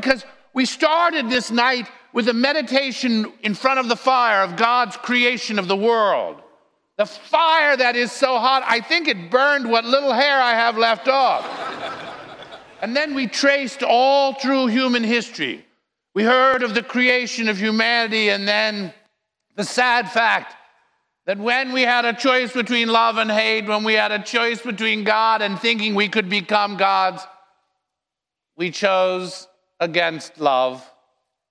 because we started this night with a meditation in front of the fire of God's creation of the world. The fire that is so hot, I think it burned what little hair I have left off. And then we traced all through human history. We heard of the creation of humanity and then the sad fact that when we had a choice between love and hate, when we had a choice between God and thinking we could become gods, we chose against love.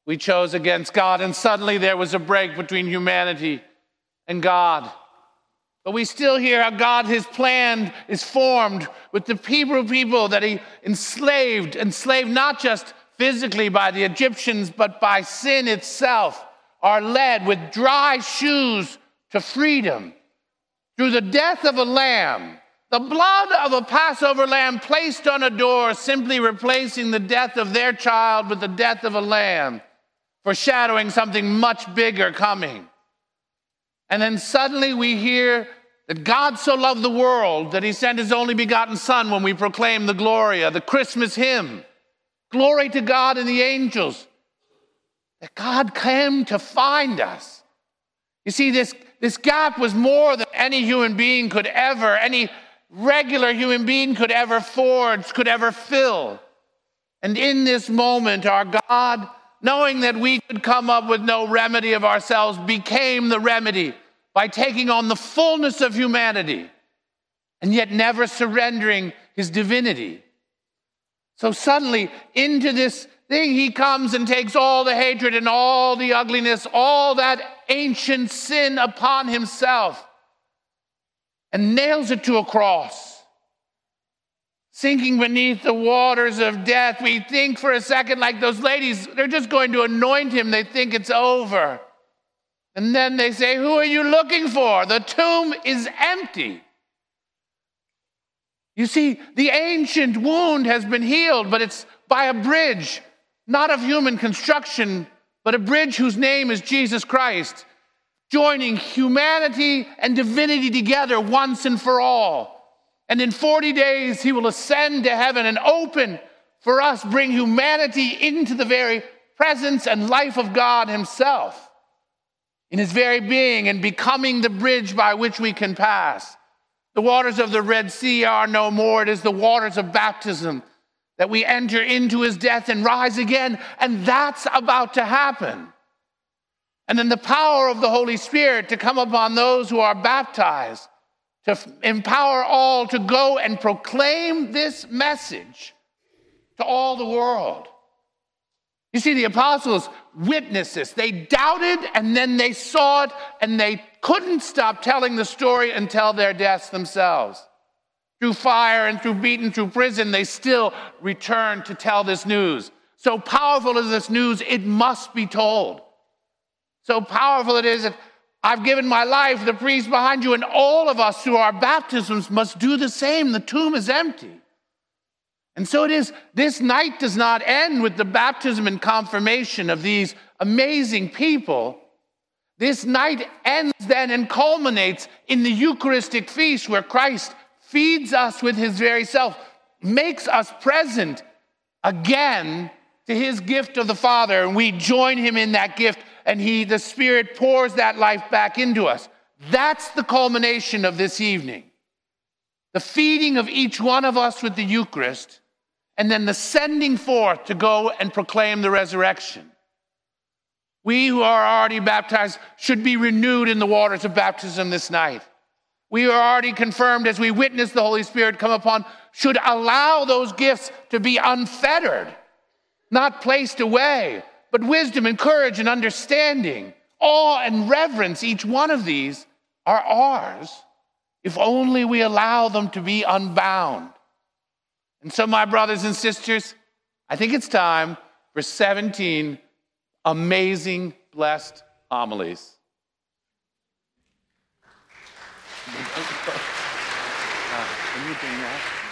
We chose against God, and suddenly there was a break between humanity and God. But we still hear how God, his plan is formed with the Hebrew people that he enslaved not just physically by the Egyptians, but by sin itself, are led with dry shoes to freedom through the death of a lamb. The blood of a Passover lamb placed on a door, simply replacing the death of their child with the death of a lamb, foreshadowing something much bigger coming. And then suddenly we hear that God so loved the world that he sent his only begotten Son when we proclaim the Gloria, the Christmas hymn, glory to God and the angels, that God came to find us. You see, this gap was more than any regular human being could ever forge, could ever fill. And in this moment, our God, knowing that we could come up with no remedy of ourselves, became the remedy by taking on the fullness of humanity and yet never surrendering his divinity. So suddenly, into this thing, he comes and takes all the hatred and all the ugliness, all that ancient sin upon himself, and nails it to a cross. Sinking beneath the waters of death, we think for a second, like those ladies, they're just going to anoint him. They think it's over. And then they say, who are you looking for? The tomb is empty. You see, the ancient wound has been healed, but it's by a bridge, not of human construction, but a bridge whose name is Jesus Christ, joining humanity and divinity together once and for all. And in 40 days, he will ascend to heaven and open for us, bring humanity into the very presence and life of God himself, in his very being and becoming the bridge by which we can pass. The waters of the Red Sea are no more. It is the waters of baptism that we enter into his death and rise again. And that's about to happen. And then the power of the Holy Spirit to come upon those who are baptized, to empower all to go and proclaim this message to all the world. You see, the apostles witnessed this. They doubted, and then they saw it, and they couldn't stop telling the story until their deaths themselves. Through fire and through beaten, through prison, they still returned to tell this news. So powerful is this news, it must be told. So powerful it is that I've given my life, the priest behind you, and all of us through our baptisms must do the same. The tomb is empty. And so it is, this night does not end with the baptism and confirmation of these amazing people. This night ends then and culminates in the Eucharistic feast where Christ feeds us with his very self, makes us present again to his gift of the Father, and we join him in that gift. And the Spirit pours that life back into us. That's the culmination of this evening. The feeding of each one of us with the Eucharist, and then the sending forth to go and proclaim the resurrection. We who are already baptized should be renewed in the waters of baptism this night. We who are already confirmed as we witness the Holy Spirit come upon, should allow those gifts to be unfettered, not placed away, but wisdom and courage and understanding, awe and reverence, each one of these are ours if only we allow them to be unbound. And so, my brothers and sisters, I think it's time for 17 amazing, blessed homilies. Can you bring that?